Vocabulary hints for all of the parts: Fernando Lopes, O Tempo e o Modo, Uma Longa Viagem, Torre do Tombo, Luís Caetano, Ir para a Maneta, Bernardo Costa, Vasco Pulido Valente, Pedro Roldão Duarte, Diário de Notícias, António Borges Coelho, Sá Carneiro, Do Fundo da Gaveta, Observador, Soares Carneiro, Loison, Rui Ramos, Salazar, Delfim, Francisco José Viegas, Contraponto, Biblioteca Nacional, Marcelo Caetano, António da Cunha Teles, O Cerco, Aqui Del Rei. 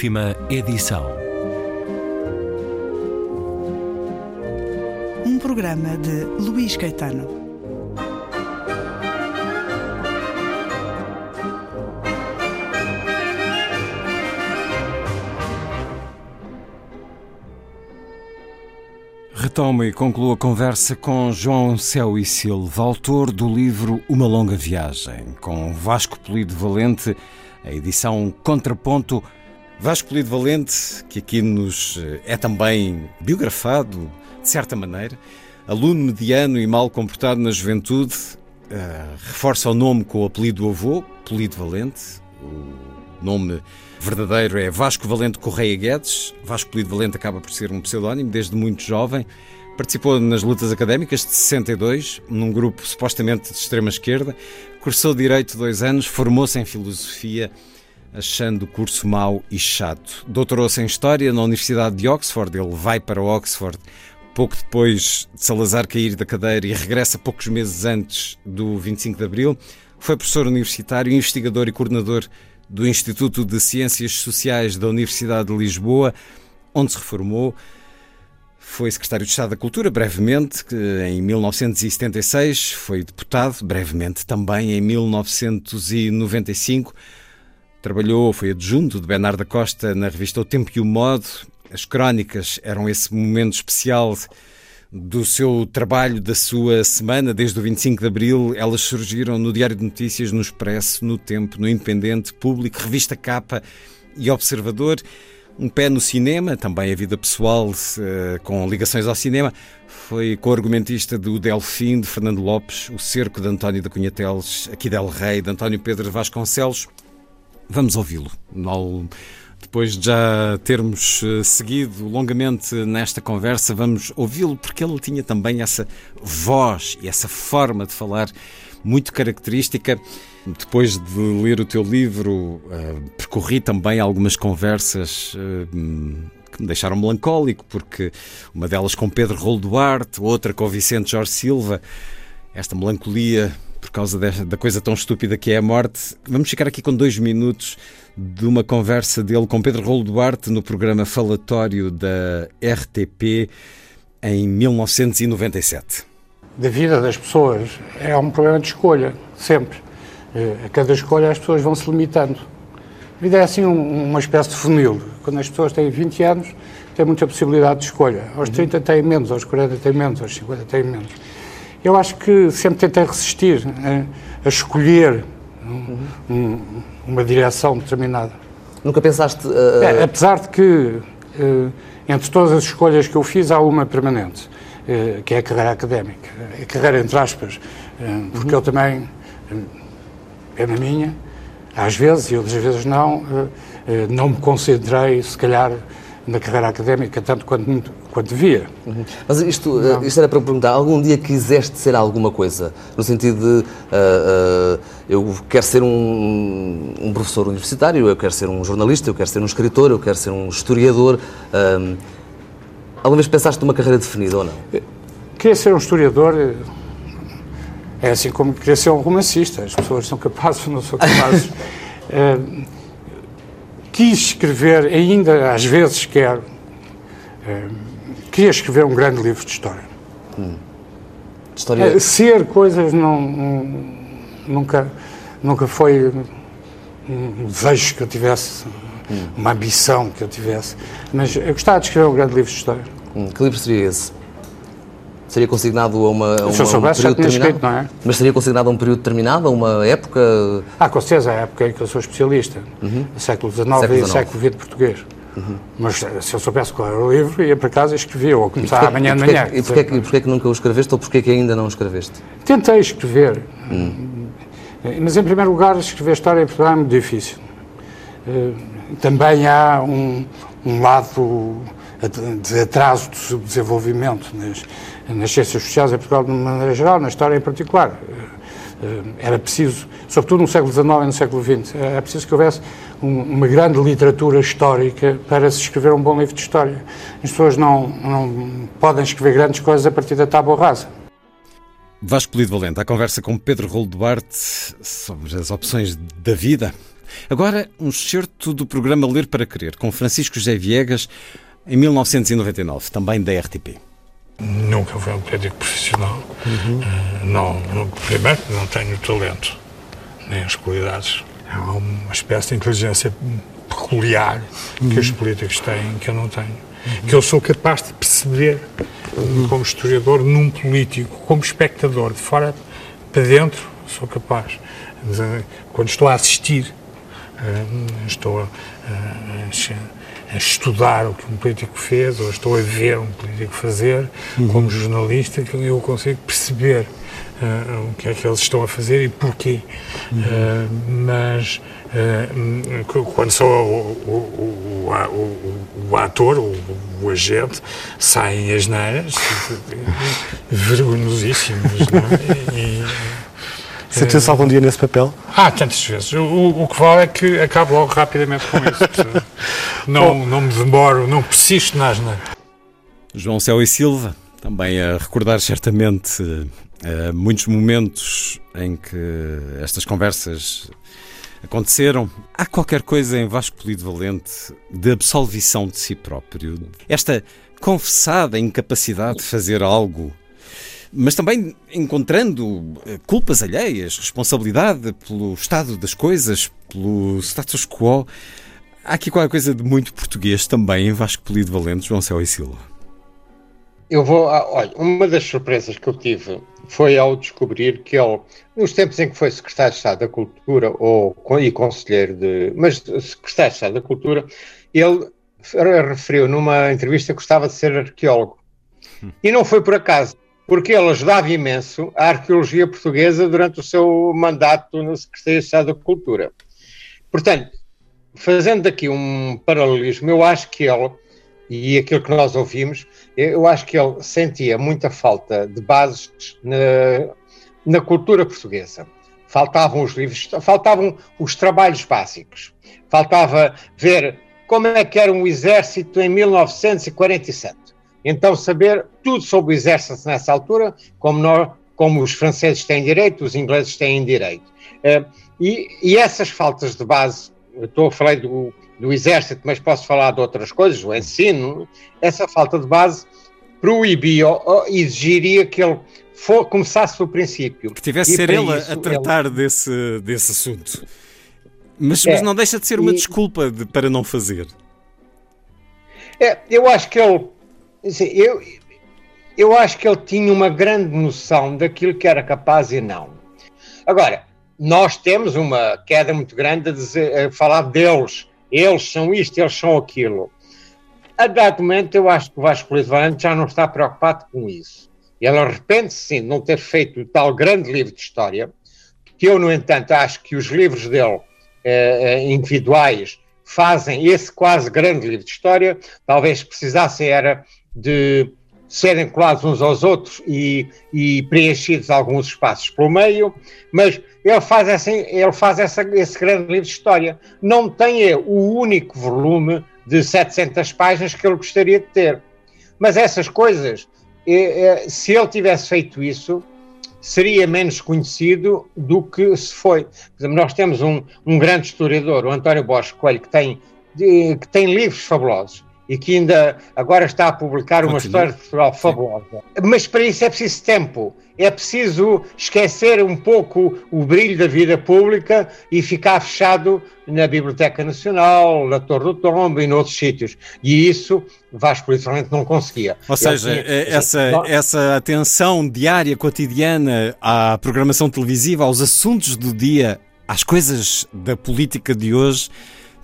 Última edição. Um programa de Luís Caetano. Retomo e concluo a conversa com João Céu e Silva, autor do livro Uma Longa Viagem, com Vasco Pulido Valente, a edição Contraponto. Vasco Pulido Valente, que aqui nos é também biografado, de certa maneira, aluno mediano e mal comportado na juventude, reforça o nome com o apelido do avô, Pulido Valente. O nome verdadeiro é Vasco Valente Correia Guedes. Vasco Pulido Valente acaba por ser um pseudónimo desde muito jovem. Participou nas lutas académicas de 62, num grupo supostamente de extrema-esquerda. Cursou Direito 2 anos, formou-se em Filosofia, achando o curso mau e chato. Doutorou-se em História na Universidade de Oxford. Ele vai para Oxford pouco depois de Salazar cair da cadeira e regressa poucos meses antes do 25 de Abril. Foi professor universitário, investigador e coordenador do Instituto de Ciências Sociais da Universidade de Lisboa, onde se reformou. Foi secretário de Estado da Cultura, brevemente, em 1976. Foi deputado, brevemente, também em 1995. Trabalhou, foi adjunto de Bernardo Costa na revista O Tempo e o Modo. As crónicas eram esse momento especial do seu trabalho, da sua semana, desde o 25 de Abril. Elas surgiram no Diário de Notícias, no Expresso, no Tempo, no Independente, Público, Revista Capa e Observador. Um pé no cinema, também a vida pessoal com ligações ao cinema. Foi co-argumentista do Delfim, de Fernando Lopes, O Cerco, de António da Cunha Teles, Aqui Del Rei, de António Pedro Vasconcelos. Vamos ouvi-lo. Depois de já termos seguido longamente nesta conversa, vamos ouvi-lo, porque ele tinha também essa voz e essa forma de falar muito característica. Depois de ler o teu livro, percorri também algumas conversas que me deixaram melancólico, porque uma delas com Pedro Roldão Duarte, outra com Vicente Jorge Silva. Esta melancolia por causa da coisa tão estúpida que é a morte. Vamos ficar aqui com 2 minutos de uma conversa dele com Pedro Roldão Duarte no programa Falatório da RTP em 1997. Da vida das pessoas é um problema de escolha, sempre. A cada escolha as pessoas vão se limitando. A vida é assim uma espécie de funil. Quando as pessoas têm 20 anos, têm muita possibilidade de escolha. Aos 30 têm menos, aos 40 têm menos, aos 50 têm menos. Eu acho que sempre tentei resistir a escolher uma direção determinada. Nunca pensaste... Apesar de que, entre todas as escolhas que eu fiz, há uma permanente, que é a carreira académica. A carreira entre aspas, porque eu também, é na minha, às vezes, e outras vezes não, não me concentrei, se calhar, na carreira académica, tanto quanto devia. Mas isto era para perguntar, algum dia quiseste ser alguma coisa? No sentido de, eu quero ser um professor universitário, eu quero ser um jornalista, eu quero ser um escritor, eu quero ser um historiador. Alguma vez pensaste numa carreira definida ou não? Queria ser um historiador... É assim como queria ser um romancista. As pessoas são capazes ou não são capazes. Quis escrever, ainda às vezes quero, queria escrever um grande livro de história. História... Ser coisas nunca foi um desejo que eu tivesse, uma ambição que eu tivesse, mas eu gostava de escrever um grande livro de história. Que livro seria esse? Seria consignado a um período determinado? Escrito, não é? Mas seria consignado a um período determinado, a uma época? Com certeza, a época em que eu sou especialista. Século XIX e século XX português. Mas se eu soubesse qual era o livro, ia para casa e escrevia, ou começava amanhã de manhã. E porquê que nunca o escreveste, ou porquê que ainda não o escreveste? Tentei escrever, mas em primeiro lugar, escrever história em Portugal é muito difícil. Também há um lado de atraso de subdesenvolvimento nas ciências sociais em Portugal de uma maneira geral, na história em particular. Era preciso, sobretudo no século XIX e no século XX, era preciso que houvesse uma grande literatura histórica para se escrever um bom livro de história. As pessoas não podem escrever grandes coisas a partir da tábua rasa. Vasco Pulido Valente, a conversa com Pedro Roldão Duarte sobre as opções da vida. Agora, um excerto do programa Ler para Querer, com Francisco José Viegas, em 1999, também da RTP. Nunca fui um médico profissional. Primeiro, não tenho talento, nem as qualidades. Há uma espécie de inteligência peculiar que os políticos têm, que eu não tenho. Que eu sou capaz de perceber, como historiador, num político, como espectador, de fora para dentro, sou capaz. Quando estou a assistir, estou a estudar o que um político fez, ou estou a ver um político fazer, como jornalista, eu consigo perceber o que é que eles estão a fazer e porquê. Mas quando sou o ator, o agente, saem as neiras, vergonhosíssimos, não é? Sentiu-se algum dia nesse papel? Ah, tantas vezes. O que vale é que acabo logo rapidamente com isso. Não me demoro, não persisto na asneira. João Céu e Silva, também a recordar certamente muitos momentos em que estas conversas aconteceram. Há qualquer coisa em Vasco Pulido Valente de absolvição de si próprio. Esta confessada incapacidade de fazer algo, mas também encontrando culpas alheias, responsabilidade pelo estado das coisas, pelo status quo. Há aqui qualquer coisa de muito português também em Vasco Pulido Valente, João Céu e Silva. Olha, uma das surpresas que eu tive foi ao descobrir que ele, nos tempos em que foi secretário de Estado da Cultura e conselheiro de... mas secretário de Estado da Cultura, ele referiu numa entrevista que gostava de ser arqueólogo. E não foi por acaso, porque ele ajudava imenso a arqueologia portuguesa durante o seu mandato na Secretaria de Estado da Cultura. Portanto, fazendo aqui um paralelismo, eu acho que ele, e aquilo que nós ouvimos, eu acho que ele sentia muita falta de bases na cultura portuguesa. Faltavam os livros, faltavam os trabalhos básicos, faltava ver como é que era um exército em 1947. Então, saber tudo sobre o exército nessa altura, como os franceses têm direito, os ingleses têm direito. E essas faltas de base, eu falei do exército, mas posso falar de outras coisas, o ensino, essa falta de base proibia, ou exigiria que ele começasse do princípio. Que tivesse ser ele a tratar desse assunto. Mas não deixa de ser uma desculpa para não fazer. Eu acho que ele... Eu acho que ele tinha uma grande noção daquilo que era capaz e não. Agora, nós temos uma queda muito grande a falar deles. Eles são isto, eles são aquilo. A dado momento, eu acho que o Vasco Pulido Valente já não está preocupado com isso. Ele arrepende-se, sim, de não ter feito o tal grande livro de história, que eu, no entanto, acho que os livros dele, individuais, fazem esse quase grande livro de história. Talvez precisassem era de serem colados uns aos outros e preenchidos alguns espaços pelo meio, mas ele faz esse grande livro de história. Não tem o único volume de 700 páginas que ele gostaria de ter. Mas essas coisas, se ele tivesse feito isso, seria menos conhecido do que se foi. Por exemplo, nós temos um grande historiador, o António Borges Coelho, que tem livros fabulosos, e que ainda agora está a publicar uma história de Portugal fabulosa. Mas para isso é preciso tempo, é preciso esquecer um pouco o brilho da vida pública e ficar fechado na Biblioteca Nacional, na Torre do Tombo e noutros sítios. E isso Vasco Pulido Valente não conseguia. Ou seja, essa atenção diária, cotidiana, à programação televisiva, aos assuntos do dia, às coisas da política de hoje,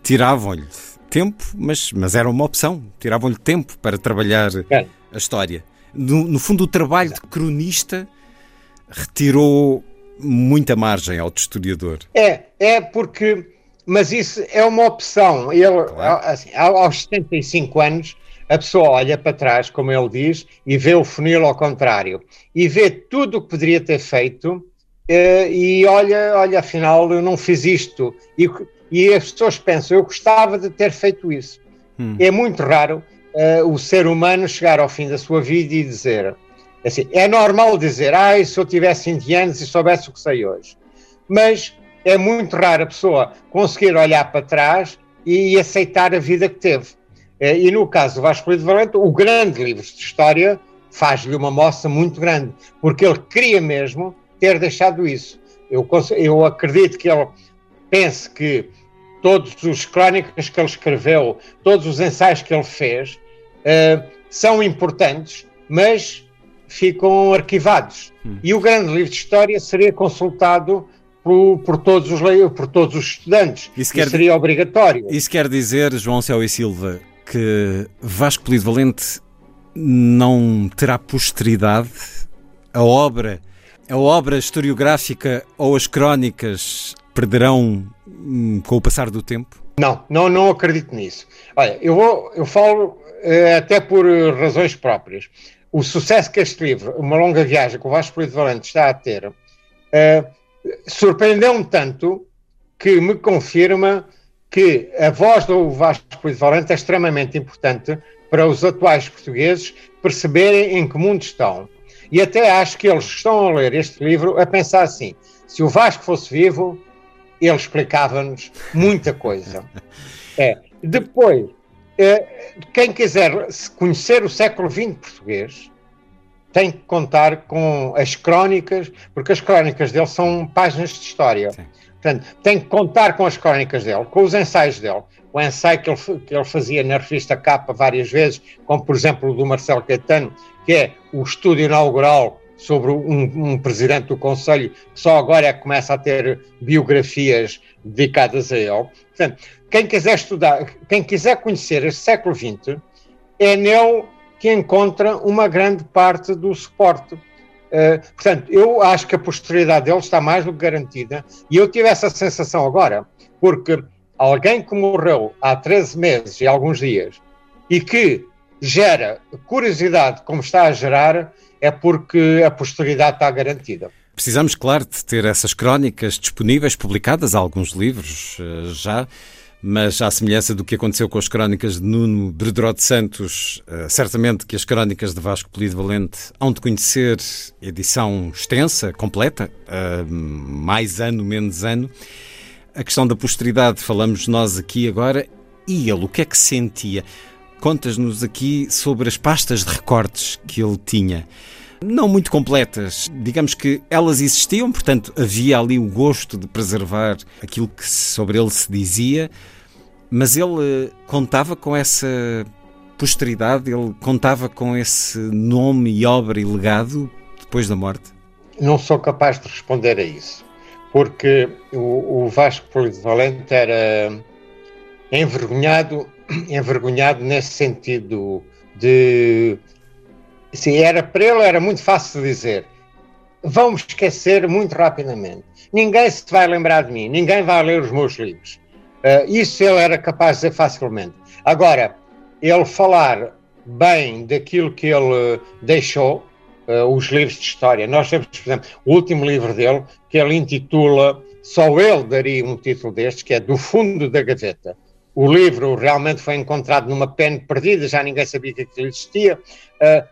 tiravam-lhe tempo, mas era uma opção. Tiravam-lhe tempo para trabalhar a história. No fundo, o trabalho de cronista retirou muita margem ao de historiador. Porque... Mas isso é uma opção. Ele, aos 75 anos, a pessoa olha para trás, como ele diz, e vê o funil ao contrário. E vê tudo o que poderia ter feito e olha, afinal, eu não fiz isto. E as pessoas pensam, eu gostava de ter feito isso. É muito raro o ser humano chegar ao fim da sua vida e dizer... Assim, é normal dizer, se eu tivesse 20 anos e soubesse o que sei hoje. Mas é muito raro a pessoa conseguir olhar para trás e aceitar a vida que teve. E no caso do Vasco Pulido Valente, o grande livro de história faz-lhe uma moça muito grande, porque ele queria mesmo ter deixado isso. Eu acredito que ele pense que todos os crónicas que ele escreveu, todos os ensaios que ele fez, são importantes, mas ficam arquivados. E o grande livro de história seria consultado por todos os estudantes. Isso seria obrigatório. Isso quer dizer, João Céu e Silva, que Vasco Pulido Valente não terá posteridade? A obra historiográfica ou as crónicas perderão com o passar do tempo? Não acredito nisso. Olha, eu falo até por razões próprias. O sucesso que este livro, Uma Longa Viagem, que o Vasco Pulido Valente está a ter, surpreendeu-me tanto que me confirma que a voz do Vasco Pulido Valente é extremamente importante para os atuais portugueses perceberem em que mundo estão. E até acho que eles estão a ler este livro a pensar assim: se o Vasco fosse vivo, ele explicava-nos muita coisa. Depois, quem quiser conhecer o século XX português tem que contar com as crónicas, porque as crónicas dele são páginas de história. Sim. Portanto, tem que contar com as crónicas dele, com os ensaios dele. O ensaio que ele fazia na Revista Capa várias vezes, como por exemplo o do Marcelo Caetano, que é o estudo inaugural sobre um presidente do Conselho, que só agora começa a ter biografias dedicadas a ele. Portanto, quem quiser estudar, quem quiser conhecer este século XX, é nele que encontra uma grande parte do suporte. Portanto, eu acho que a posterioridade dele está mais do que garantida, e eu tive essa sensação agora, porque alguém que morreu há 13 meses e alguns dias, e que gera curiosidade como está a gerar, é porque a posterioridade está garantida. Precisamos, claro, de ter essas crónicas disponíveis, publicadas, alguns livros já, mas à semelhança do que aconteceu com as crónicas de Nuno Bredoró de Santos, certamente que as crónicas de Vasco Pulido Valente hão de conhecer edição extensa, completa, mais ano, menos ano. A questão da posteridade, falamos nós aqui agora, e ele, o que é que sentia? Contas-nos aqui sobre as pastas de recortes que ele tinha. Não muito completas, digamos que elas existiam, portanto havia ali o gosto de preservar aquilo que sobre ele se dizia, mas ele contava com essa posteridade, ele contava com esse nome e obra e legado depois da morte? Não sou capaz de responder a isso, porque o Vasco Pulido Valente era envergonhado nesse sentido de... Sim, era, para ele era muito fácil de dizer: vão-me esquecer muito rapidamente, ninguém se vai lembrar de mim, ninguém vai ler os meus livros. Isso ele era capaz de dizer facilmente. Agora, ele falar bem daquilo que ele deixou, os livros de história. Nós temos, por exemplo, o último livro dele, que ele intitula, só ele daria um título destes, que é Do Fundo da Gaveta. O livro realmente foi encontrado numa pena perdida, já ninguém sabia que aquilo existia.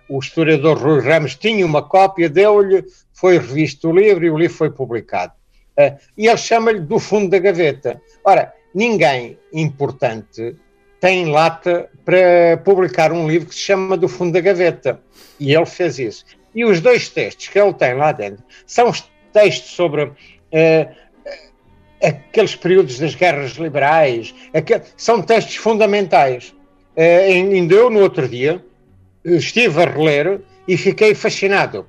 O historiador Rui Ramos tinha uma cópia, deu-lhe, foi revisto o livro e o livro foi publicado. E ele chama-lhe Do Fundo da Gaveta. Ora, ninguém importante tem lata para publicar um livro que se chama Do Fundo da Gaveta. E ele fez isso. E os dois textos que ele tem lá dentro são textos sobre... aqueles períodos das guerras liberais, são textos fundamentais. Ainda eu, no outro dia, estive a reler e fiquei fascinado.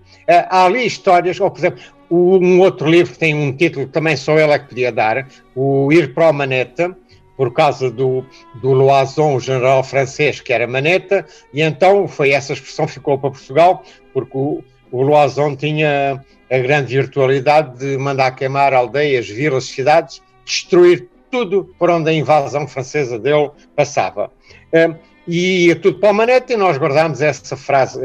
Há ali histórias, ou por exemplo, um outro livro que tem um título que também só ele é que podia dar, o Ir para o Maneta, por causa do Loison, o general francês, que era Maneta, e então foi essa expressão que ficou para Portugal, porque o Loison tinha a grande virtualidade de mandar queimar aldeias, vilas, cidades, destruir tudo por onde a invasão francesa dele passava. E ia tudo para o Maneta, e nós guardámos essa frase.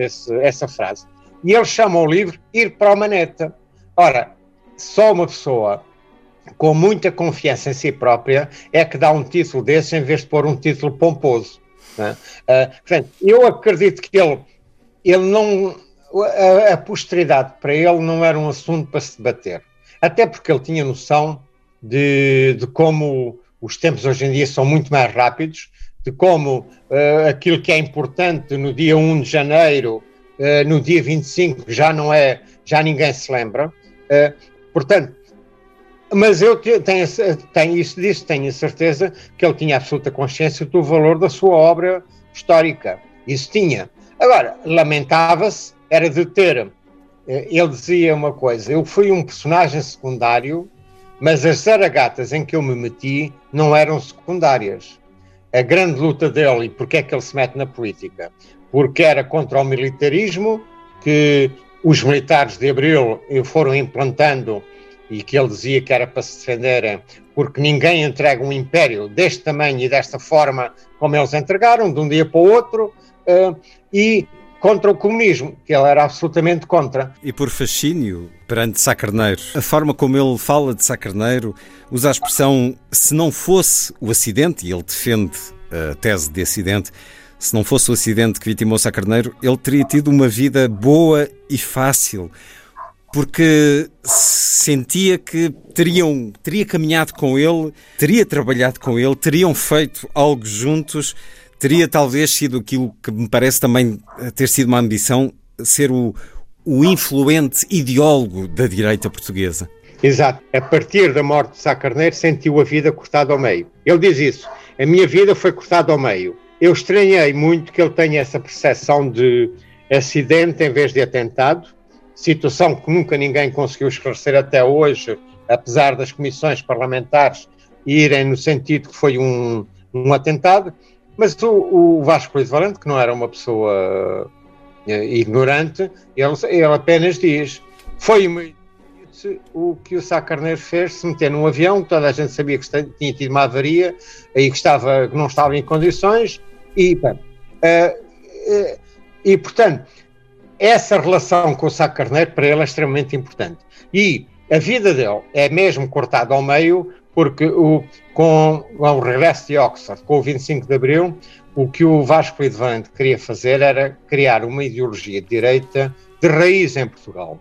E ele chama o livro Ir para o Maneta. Ora, só uma pessoa com muita confiança em si própria é que dá um título desse em vez de pôr um título pomposo. Né? Portanto, eu acredito que ele não... A posteridade para ele não era um assunto para se debater, até porque ele tinha noção de como os tempos hoje em dia são muito mais rápidos, de como aquilo que é importante no dia 1 de janeiro, no dia 25, já não é, já ninguém se lembra. Portanto, mas eu tenho a certeza que ele tinha absoluta consciência do valor da sua obra histórica. Isso tinha. Agora, lamentava-se, era de ter... Ele dizia uma coisa: eu fui um personagem secundário, mas as zaragatas em que eu me meti não eram secundárias. A grande luta dele, e porque é que ele se mete na política? Porque era contra o militarismo que os militares de Abril foram implantando, e que ele dizia que era para se defenderem, porque ninguém entrega um império deste tamanho e desta forma como eles entregaram, de um dia para o outro, e contra o comunismo, que ele era absolutamente contra. E por fascínio perante Sá Carneiro. A forma como ele fala de Sá Carneiro, usa a expressão "se não fosse o acidente", e ele defende a tese de acidente, se não fosse o acidente que vitimou Sá Carneiro, ele teria tido uma vida boa e fácil, porque sentia que teria caminhado com ele, teria trabalhado com ele, teriam feito algo juntos, teria talvez sido aquilo que me parece também ter sido uma ambição, ser o influente ideólogo da direita portuguesa. Exato. A partir da morte de Sá Carneiro, sentiu a vida cortada ao meio. Ele diz isso: a minha vida foi cortada ao meio. Eu estranhei muito que ele tenha essa percepção de acidente em vez de atentado, situação que nunca ninguém conseguiu esclarecer até hoje, apesar das comissões parlamentares irem no sentido que foi um atentado. Mas o Vasco Pulido Valente, que não era uma pessoa ignorante, ele apenas diz: foi o que o Sá Carneiro fez, se meter num avião, que toda a gente sabia que tinha tido uma avaria e que não estava em condições, e portanto... Essa relação com o Sá Carneiro para ele é extremamente importante. E a vida dele é mesmo cortada ao meio, porque com o regresso de Oxford, com o 25 de Abril, o que o Vasco Pulido Valente queria fazer era criar uma ideologia de direita de raiz em Portugal,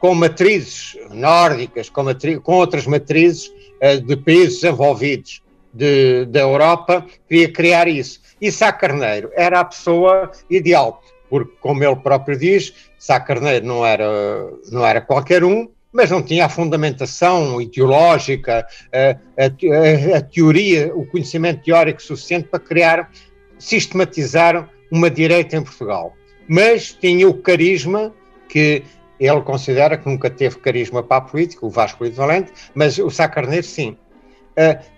com matrizes nórdicas, com outras matrizes de países desenvolvidos da Europa. Queria criar isso. E Sá Carneiro era a pessoa ideal. Porque, como ele próprio diz, Sá Carneiro não era qualquer um, mas não tinha a fundamentação ideológica, a teoria, o conhecimento teórico suficiente para criar, sistematizar uma direita em Portugal. Mas tinha o carisma, que ele considera que nunca teve carisma para a política, o Vasco Pulido Valente, mas o Sá Carneiro sim.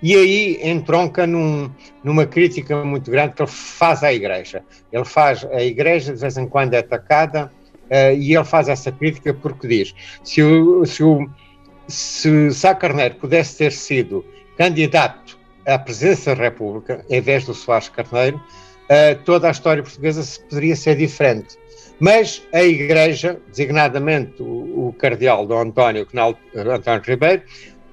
E aí entronca numa crítica muito grande que ele faz à Igreja. Ele faz a Igreja, de vez em quando é atacada, e ele faz essa crítica porque diz: se Sá Carneiro pudesse ter sido candidato à presidência da República, em vez do Soares Carneiro, toda a história portuguesa poderia ser diferente. Mas a Igreja, designadamente o cardeal do António Ribeiro,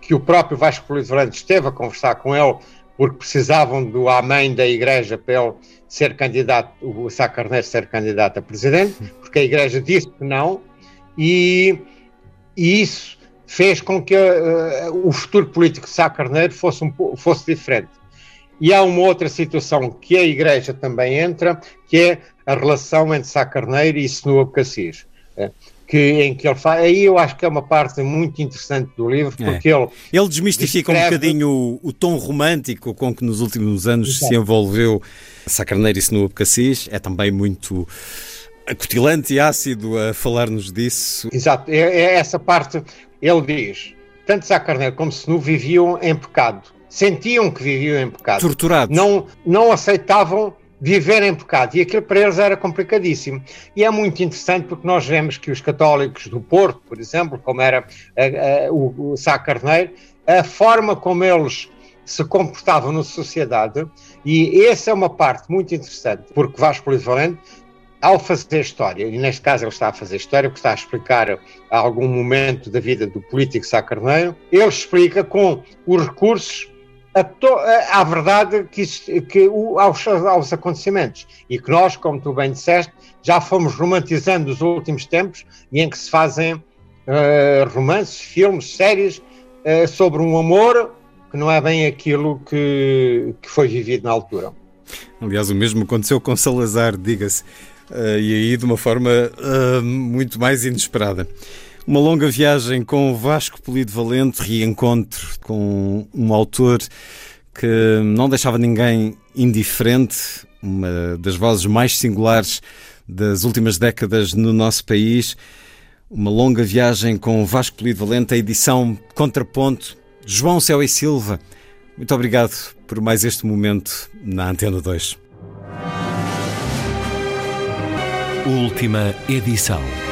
que o próprio Vasco Pulido Valente esteve a conversar com ele, porque precisavam do amém da Igreja para ele ser candidato, o Sá Carneiro ser candidato a presidente, porque a Igreja disse que não, e isso fez com que o futuro político de Sá Carneiro fosse diferente. E há uma outra situação que a Igreja também entra, que é a relação entre Sá Carneiro e Snu Abecassis. Em que ele fala. Aí eu acho que é uma parte muito interessante do livro, porque ele desmistifica um bocadinho o tom romântico com que nos últimos anos se envolveu Sá Carneiro e Snu Abecassis. É também muito acutilante e ácido a falar-nos disso. Exato, é essa parte. Ele diz: tanto Sá Carneiro como Snu viviam em pecado, sentiam que viviam em pecado. Torturados. Não aceitavam viver em pecado, e aquilo para eles era complicadíssimo. E é muito interessante, porque nós vemos que os católicos do Porto, por exemplo, como era o Sá Carneiro, a forma como eles se comportavam na sociedade, e essa é uma parte muito interessante, porque Vasco Pulido Valente, ao fazer história, e neste caso ele está a fazer história porque está a explicar algum momento da vida do político Sá Carneiro, ele explica com os recursos à verdade aos acontecimentos, e que nós, como tu bem disseste, já fomos romantizando os últimos tempos, e em que se fazem romances, filmes, séries sobre um amor que não é bem aquilo que foi vivido na altura. Aliás, o mesmo aconteceu com Salazar, diga-se, e aí de uma forma muito mais inesperada. Uma longa viagem com Vasco Pulido Valente, reencontro com um autor que não deixava ninguém indiferente, uma das vozes mais singulares das últimas décadas no nosso país. Uma longa viagem com Vasco Pulido Valente, a edição Contraponto, João Céu e Silva. Muito obrigado por mais este momento na Antena 2. Última edição.